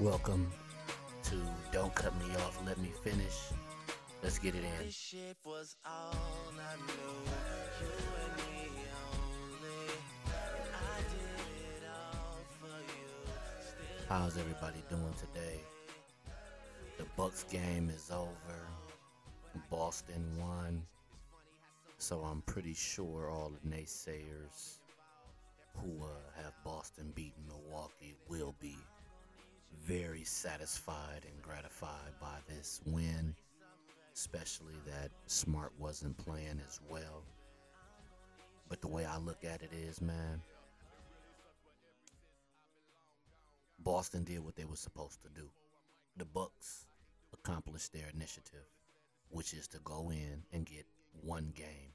Welcome to Don't Cut Me Off, Let Me Finish. Let's get it in. This shit was all I knew. You and me only. I did it all for you. Still how's everybody doing today? The Bucks game is over. Boston won. So I'm pretty sure all the naysayers who have Boston beaten Milwaukee will be very satisfied and gratified by this win, especially that Smart wasn't playing as well. But the way I look at it is, man, Boston did what they were supposed to do. The Bucks accomplished their initiative, which is to go in and get one game.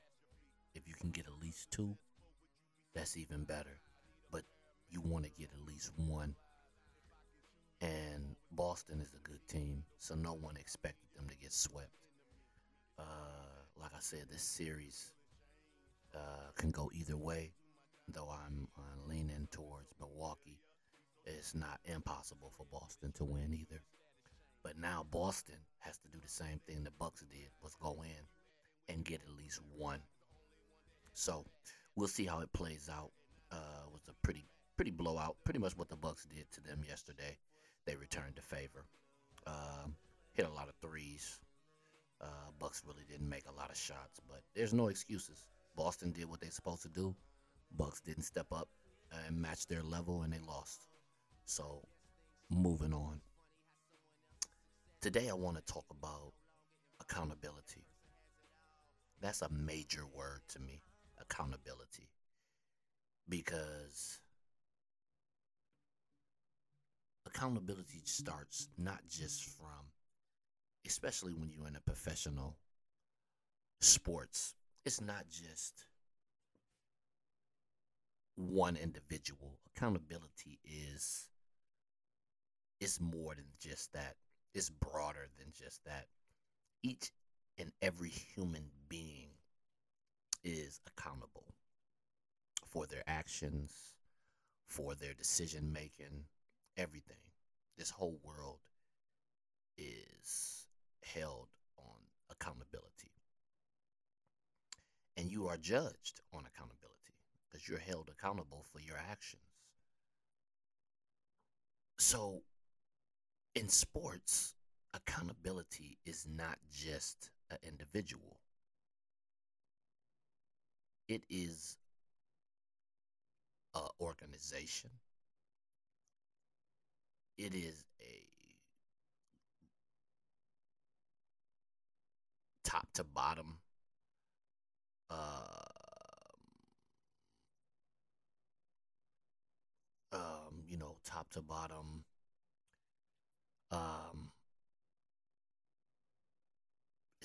If you can get at least two, that's even better. But you want to get at least one. And Boston is a good team, so no one expected them to get swept. Like I said, this series can go either way, though I'm leaning towards Milwaukee. It's not impossible for Boston to win either. But now Boston has to do the same thing the Bucks did, was go in and get at least one. So we'll see how it plays out. It was a pretty blowout, pretty much what the Bucks did to them yesterday. They returned the favor, hit a lot of threes. Bucks really didn't make a lot of shots, but there's no excuses. Boston did what they're supposed to do. Bucks didn't step up and match their level, and they lost. So, moving on. Today I want to talk about accountability. That's a major word to me, accountability. Because accountability starts not just from, especially when you're in a professional sports, it's not just one individual. Accountability is more than just that. It's broader than just that. Each and every human being is accountable for their actions, for their decision making. Everything. This whole world is held on accountability. And you are judged on accountability because you're held accountable for your actions. So in sports, accountability is not just an individual. It is an organization. It is a top to bottom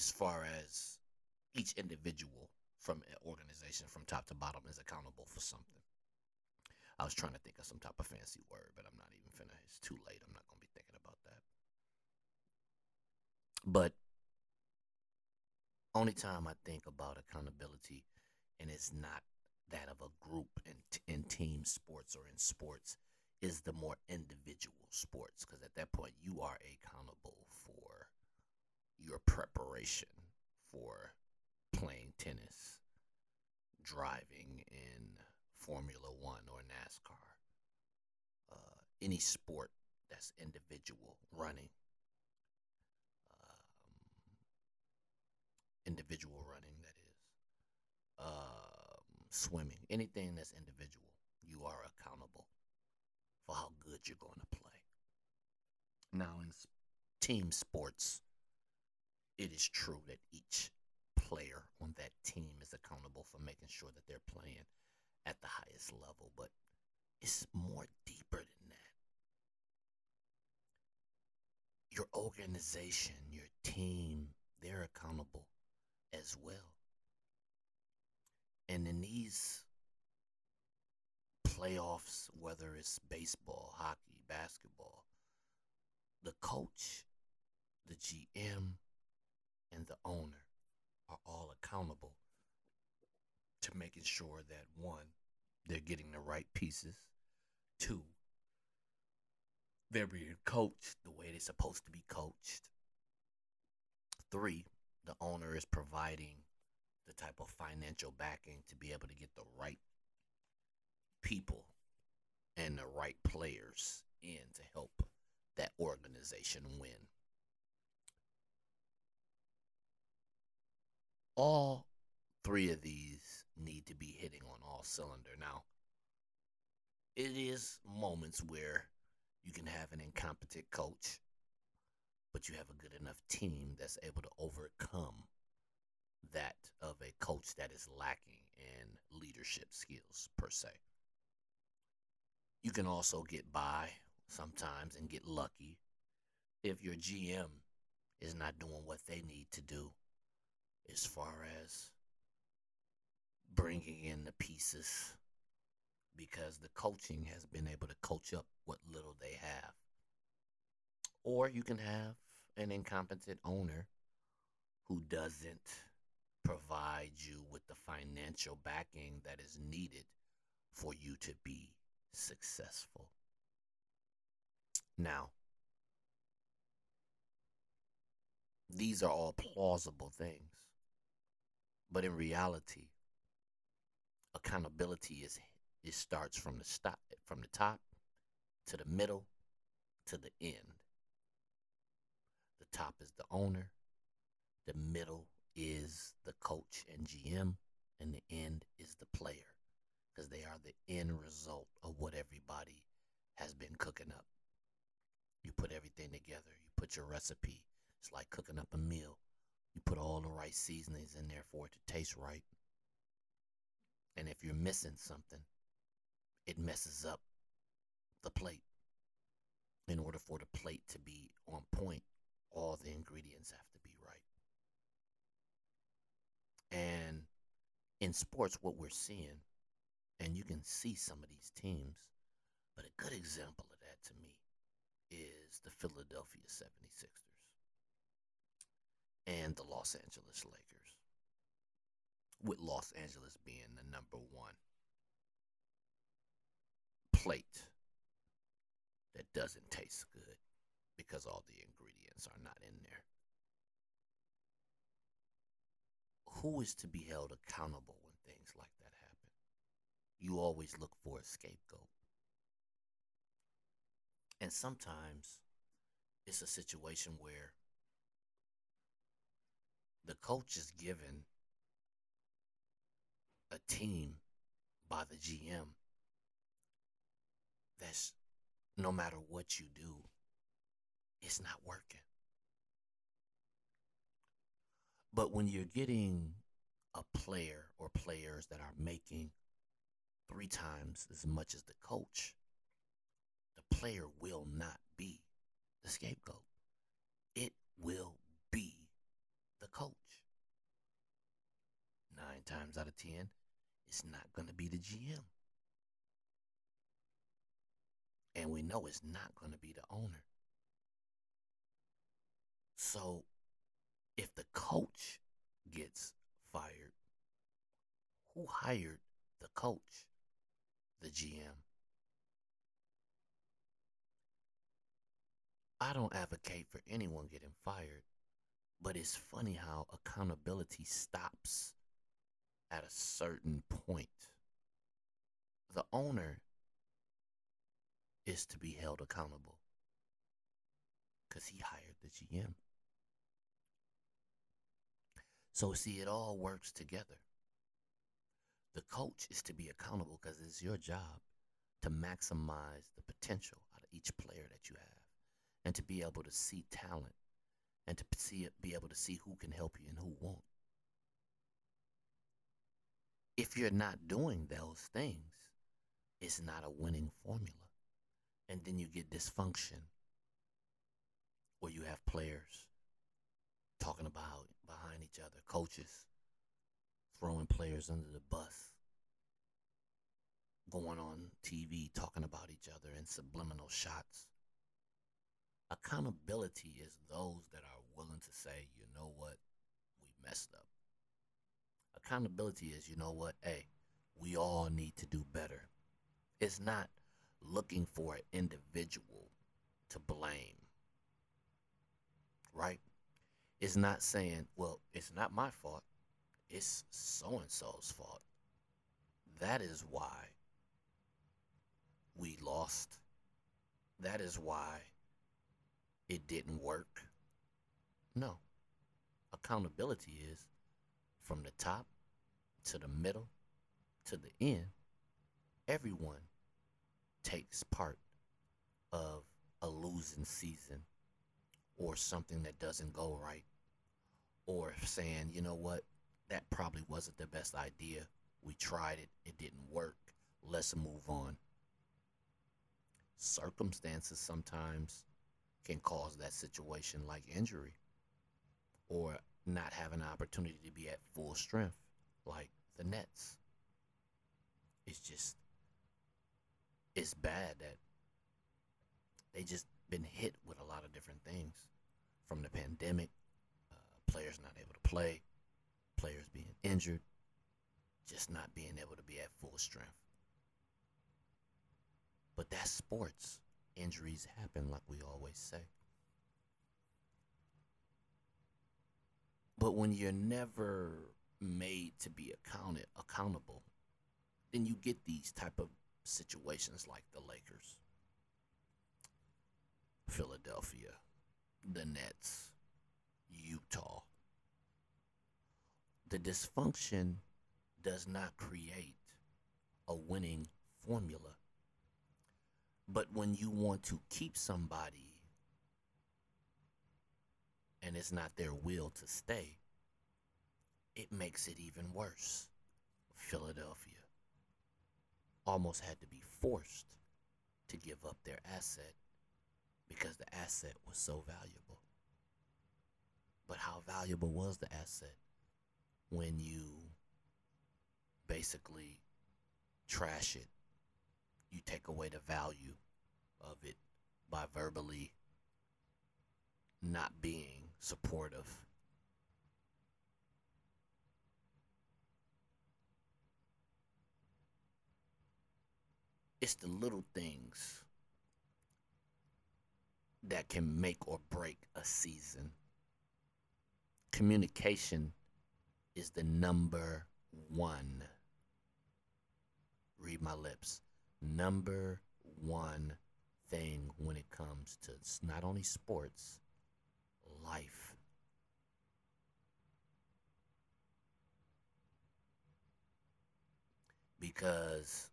as far as each individual from an organization from top to bottom is accountable for something. I was trying to think of some type of fancy word, but I'm not even finna. It's too late. I'm not going to be thinking about that. But only time I think about accountability, and it's not that of a group in team sports or in sports, is the more individual sports. Because at that point, you are accountable for your preparation for playing tennis, driving in Formula One or NASCAR, any sport that's individual, running, swimming, anything that's individual, you are accountable for how good you're going to play. Now in team sports, it is true that each player on that team is accountable for making sure that they're playing at the highest level, but it's more deeper than that. Your organization, your team, they're accountable as well. And in these playoffs, whether it's baseball, hockey, basketball, the coach, the GM, and the owner are all accountable to making sure that, one, they're getting the right pieces, two, they're being coached the way they're supposed to be coached, three, the owner is providing the type of financial backing to be able to get the right people and the right players in to help that organization win. All three of these need to be hitting on all cylinder. Now, it is moments where you can have an incompetent coach, but you have a good enough team that's able to overcome that of a coach that is lacking in leadership skills, per se. You can also get by sometimes and get lucky if your GM is not doing what they need to do as far as bringing in the pieces, because the coaching has been able to coach up what little they have. Or you can have an incompetent owner who doesn't provide you with the financial backing that is needed for you to be successful. Now, these are all plausible things, but in reality, accountability it starts from the top to the middle to the end. The top is the owner, the middle is the coach and GM, and the end is the player, because they are the end result of what everybody has been cooking up. You put everything together. You put your recipe. It's like cooking up a meal. You put all the right seasonings in there for it to taste right. And if you're missing something, it messes up the plate. In order for the plate to be on point, all the ingredients have to be right. And in sports, what we're seeing, and you can see some of these teams, but a good example of that to me is the Philadelphia 76ers and the Los Angeles Lakers, with Los Angeles being the number one plate that doesn't taste good because all the ingredients are not in there. Who is to be held accountable when things like that happen? You always look for a scapegoat. And sometimes it's a situation where the coach is given a team by the GM that's, no matter what you do, it's not working. But when you're getting a player or players that are making 3 times as much as the coach, the player will not be the scapegoat. It will be the coach. 9 times out of 10, it's not going to be the GM. And we know it's not going to be the owner. So if the coach gets fired, who hired the coach? The GM. I don't advocate for anyone getting fired, but it's funny how accountability stops at a certain point. The owner is to be held accountable because he hired the GM. So see, it all works together. The coach is to be accountable because it's your job to maximize the potential out of each player that you have, and to be able to see talent, and to be able to see who can help you and who won't. If you're not doing those things, it's not a winning formula. And then you get dysfunction, or you have players talking about behind each other, coaches throwing players under the bus, going on TV talking about each other in subliminal shots. Accountability is those that are willing to say, you know what, we messed up. accountability is, you know what, hey, we all need to do better. It's not looking for an individual to blame, right? It's not saying, well, it's not my fault, it's so-and-so's fault. That is why we lost. That is why it didn't work. No. Accountability is from the top to the middle to the end. Everyone takes part of a losing season or something that doesn't go right, or saying, you know what, that probably wasn't the best idea. We tried it. It didn't work. Let's move on. Circumstances sometimes can cause that situation, like injury or not having an opportunity to be at full strength, like the Nets. It's bad that they just been hit with a lot of different things, from the pandemic, players not able to play, players being injured, just not being able to be at full strength. But that's sports. Injuries happen, like we always say. But when you're never made to be accountable, then you get these type of situations like the Lakers, Philadelphia, the Nets, Utah. The dysfunction does not create a winning formula. But when you want to keep somebody and it's not their will to stay, it makes it even worse. Philadelphia almost had to be forced to give up their asset because the asset was so valuable. But how valuable was the asset when you basically trash it? You take away the value of it by verbally not being supportive. It's the little things that can make or break a season. Communication is the number one. Read my lips. Number one thing when it comes to not only sports, life. Because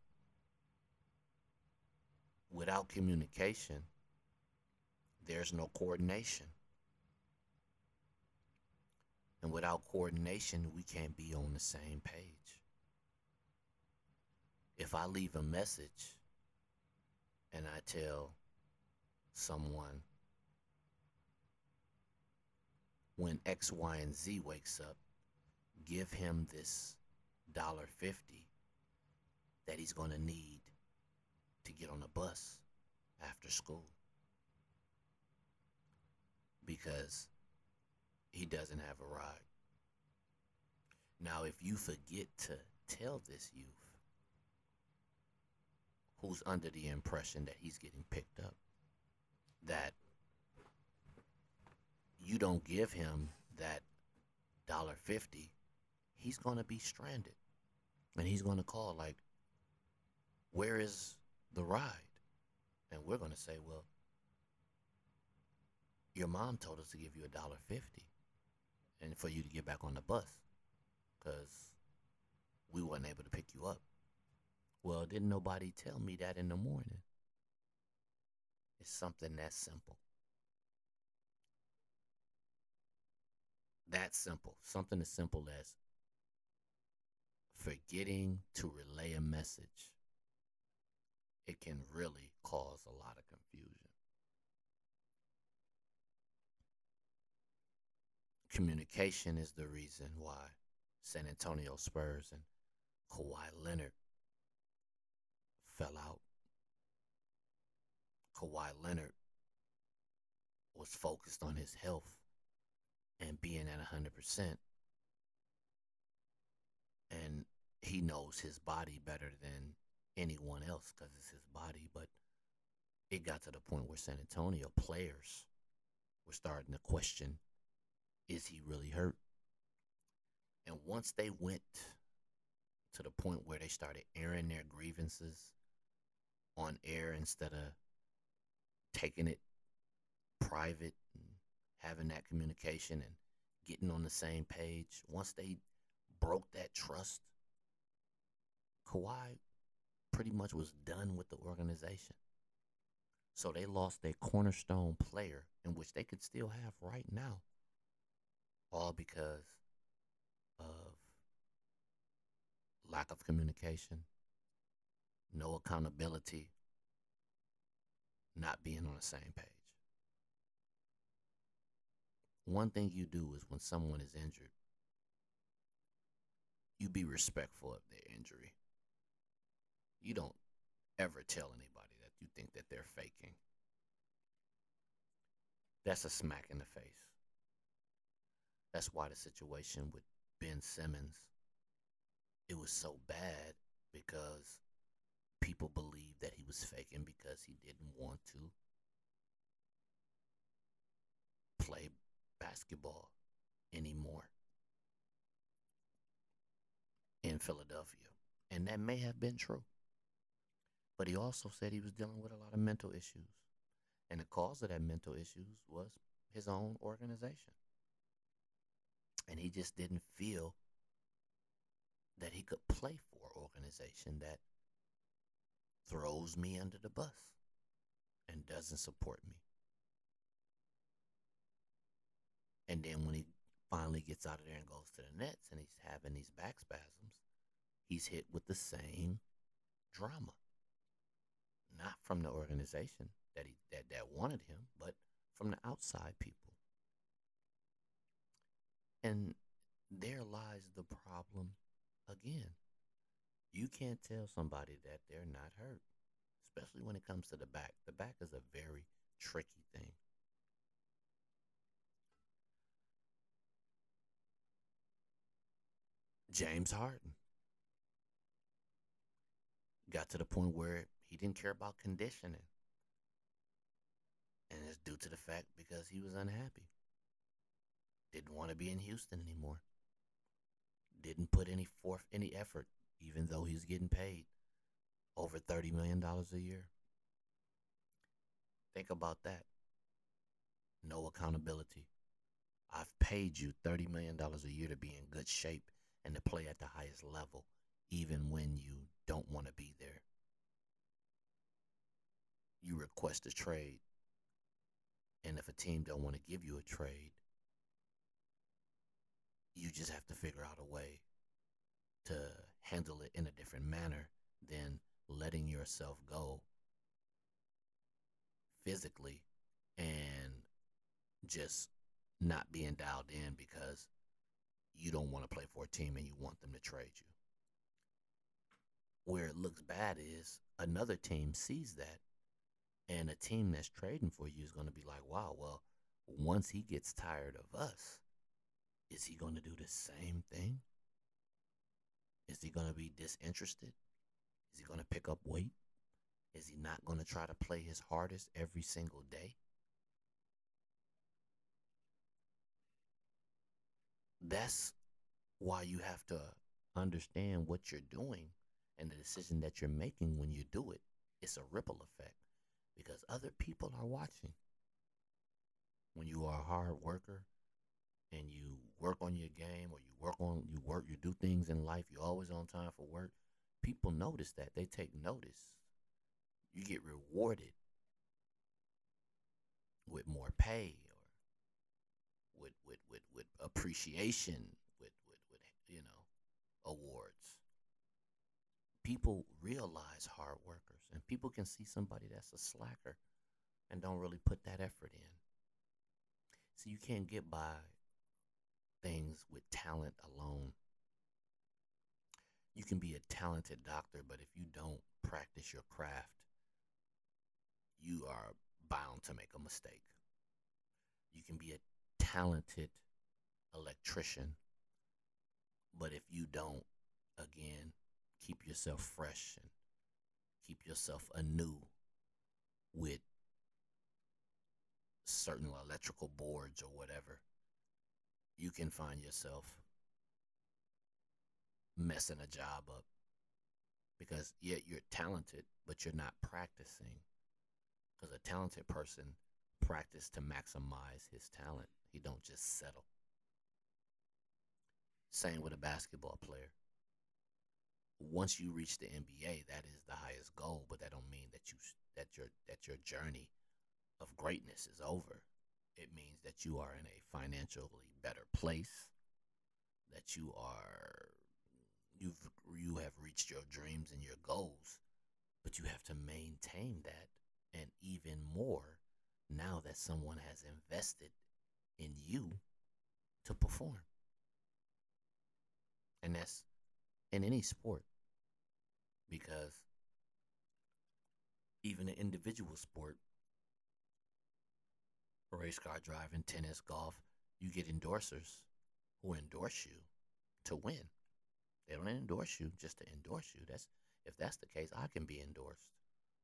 without communication, there's no coordination. And without coordination, we can't be on the same page. If I leave a message and I tell someone when X, Y, and Z wakes up, give him this $1.50 that he's going to need to get on the bus after school because he doesn't have a ride. Now, if you forget to tell this youth, who's under the impression that he's getting picked up, that you don't give him that $1.50, he's going to be stranded. And he's going to call, like, where is the ride? And we're going to say, well, your mom told us to give you $1.50 and for you to get back on the bus because we weren't able to pick you up. Well, didn't nobody tell me that in the morning? It's something that simple. That simple. Something as simple as forgetting to relay a message. It can really cause a lot of confusion. Communication is the reason why San Antonio Spurs and Kawhi Leonard fell out. Kawhi Leonard was focused on his health and being at 100%. and he knows his body better than anyone else because it's his body. But it got to the point where San Antonio players were starting to question, is he really hurt? And once they went to the point where they started airing their grievances on air instead of taking it private and having that communication and getting on the same page, once they broke that trust, Kawhi pretty much was done with the organization. So they lost their cornerstone player, in which they could still have right now, all because of lack of communication, no accountability, not being on the same page. One thing you do is when someone is injured, you be respectful of their injury. You don't ever tell anybody that you think that they're faking. That's a smack in the face. That's why the situation with Ben Simmons, it was so bad, because people believed that he was faking because he didn't want to play basketball anymore in Philadelphia. And that may have been true. But he also said he was dealing with a lot of mental issues. And the cause of that mental issues was his own organization. And he just didn't feel that he could play for an organization that throws me under the bus and doesn't support me. And then when he finally gets out of there and goes to the Nets and he's having these back spasms, he's hit with the same drama. Not from the organization that wanted him, but from the outside people. And there lies the problem again. You can't tell somebody that they're not hurt, especially when it comes to the back. The back is a very tricky thing. James Harden got to the point where he didn't care about conditioning. And it's due to the fact because he was unhappy. Didn't want to be in Houston anymore. Didn't put any effort, even though he's getting paid over $30 million a year. Think about that. No accountability. I've paid you $30 million a year to be in good shape and to play at the highest level, even when you don't want to be there. You request a trade, and if a team don't want to give you a trade, you just have to figure out a way to handle it in a different manner than letting yourself go physically and just not being dialed in because you don't want to play for a team and you want them to trade you. Where it looks bad is another team sees that, and a team that's trading for you is going to be like, wow, well, once he gets tired of us, is he going to do the same thing? Is he going to be disinterested? Is he going to pick up weight? Is he not going to try to play his hardest every single day? That's why you have to understand what you're doing and the decision that you're making when you do it. It's a ripple effect. Because other people are watching. When you are a hard worker and you work on your game, or you do things in life, you're always on time for work, people notice that. They take notice. You get rewarded with more pay, or with appreciation, with awards. People realize hard workers, and people can see somebody that's a slacker and don't really put that effort in. So you can't get by things with talent alone. You can be a talented doctor, but if you don't practice your craft, you are bound to make a mistake. You can be a talented electrician, but if you don't again, keep yourself fresh and keep yourself anew with certain electrical boards or whatever, you can find yourself messing a job up because yet you're talented, but you're not practicing, because a talented person practices to maximize his talent. He don't just settle. Same with a basketball player. Once you reach the NBA, that is the highest goal, but that don't mean that your journey of greatness is over. It means that you are in a financially better place, that you have reached your dreams and your goals, but you have to maintain that, and even more now that someone has invested in you to perform. And that's in any sport, because even an individual sport, race car driving, tennis, golf, you get endorsers who endorse you to win. They don't endorse you just to endorse you. If that's the case, I can be endorsed.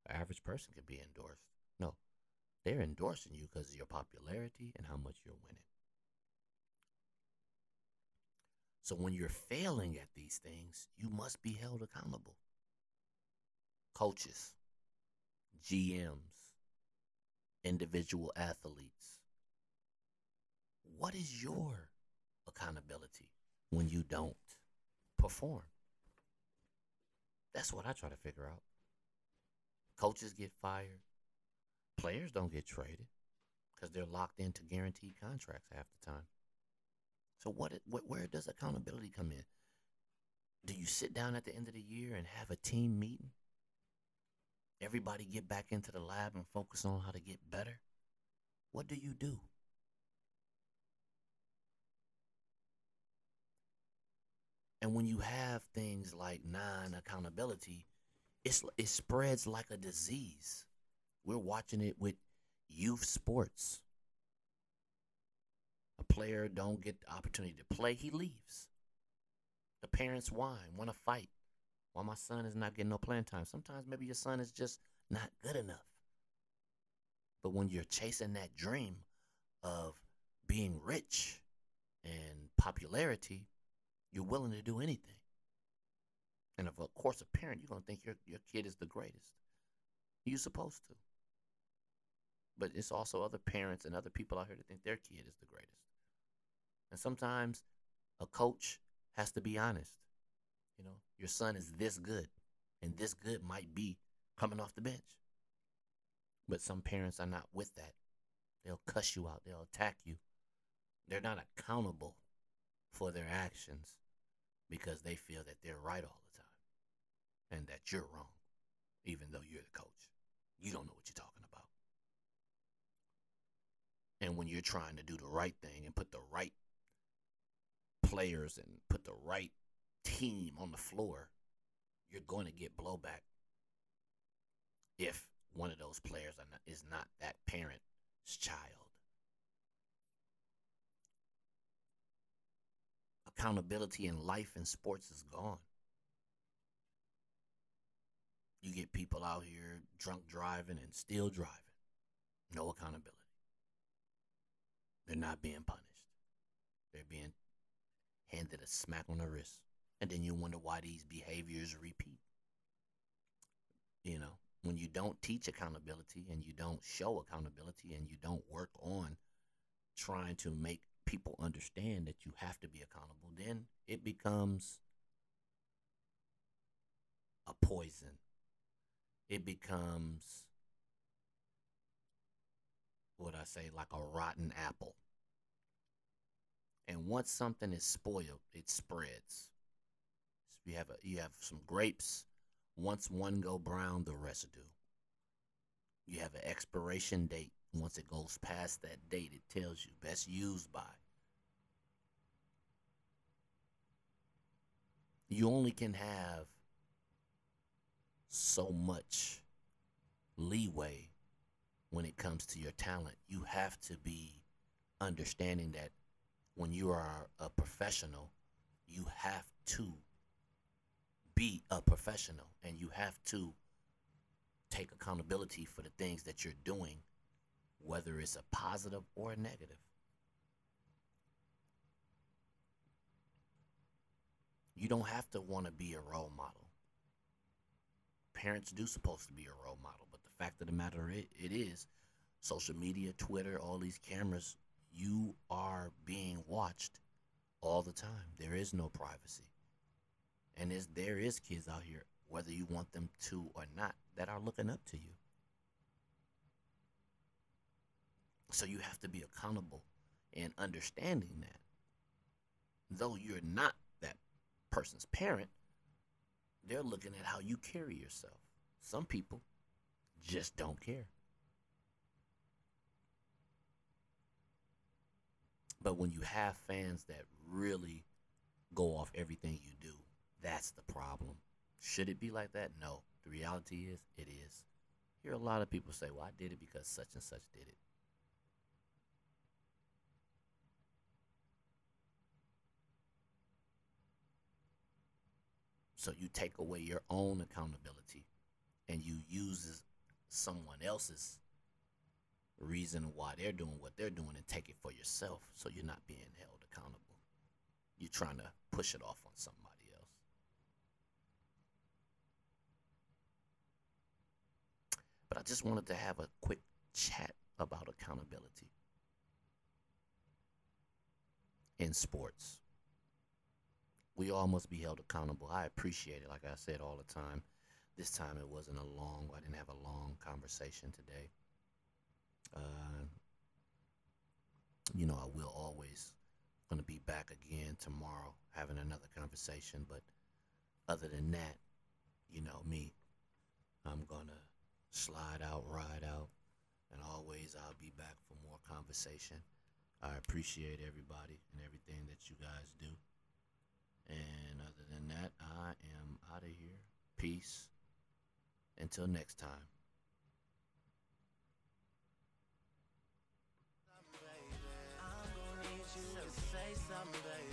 The average person can be endorsed. No, they're endorsing you because of your popularity and how much you're winning. So when you're failing at these things, you must be held accountable. Coaches, GMs, individual athletes. What is your accountability when you don't perform? That's what I try to figure out. Coaches get fired. Players don't get traded because they're locked into guaranteed contracts half the time. So where does accountability come in? Do you sit down at the end of the year and have a team meeting? Everybody get back into the lab and focus on how to get better? What do you do? And when you have things like non-accountability, it spreads like a disease. We're watching it with youth sports. A player don't get the opportunity to play, he leaves. The parents whine, want to fight. Why my son is not getting no playing time? Sometimes maybe your son is just not good enough. But when you're chasing that dream of being rich and popularity, you're willing to do anything. And of course, a parent, you're going to think your kid is the greatest. You're supposed to. But it's also other parents and other people out here that think their kid is the greatest. And sometimes a coach has to be honest. You know, your son is this good, and this good might be coming off the bench. But some parents are not with that. They'll cuss you out. They'll attack you. They're not accountable for their actions because they feel that they're right all the time and that you're wrong, even though you're the coach. You don't know what you're talking about. And when you're trying to do the right thing and put the right players and put the right team on the floor, you're going to get blowback if one of those players is not that parent's child. Accountability in life and sports is gone. You get people out here drunk driving and still driving. No accountability. They're not being punished. They're being handed a smack on the wrist. And then you wonder why these behaviors repeat. You know, when you don't teach accountability and you don't show accountability and you don't work on trying to make people understand that you have to be accountable, then it becomes a poison. It becomes, like a rotten apple. And once something is spoiled, it spreads. You have some grapes. Once one go brown, the residue. You have an expiration date. Once it goes past that date, it tells you best used by. You only can have so much leeway when it comes to your talent. You have to be understanding that when you are a professional, you have to be a professional, and you have to take accountability for the things that you're doing, whether it's a positive or a negative. You don't have to want to be a role model. Parents do supposed to be a role model, but the fact of the matter it is, social media, Twitter, all these cameras, you are being watched all the time. There is no privacy. And there is kids out here, whether you want them to or not, that are looking up to you. So you have to be accountable in understanding that. Though you're not that person's parent, they're looking at how you carry yourself. Some people just don't care. But when you have fans that really go off everything you do, that's the problem. Should it be like that? No. The reality is, it is. I hear a lot of people say, well, I did it because such and such did it. So you take away your own accountability and you use someone else's reason why they're doing what they're doing and take it for yourself, so you're not being held accountable. You're trying to push it off on somebody else. But I just wanted to have a quick chat about accountability in sports. We all must be held accountable. I appreciate it, like I said, all the time. This time it wasn't I didn't have a long conversation today. I will always going to be back again tomorrow having another conversation, but other than that, you know me, I'm going to slide out, ride out, and always I'll be back for more conversation. I appreciate everybody and everything that you guys do. And other than that, I am out of here. Peace. Until next time. Say something, baby.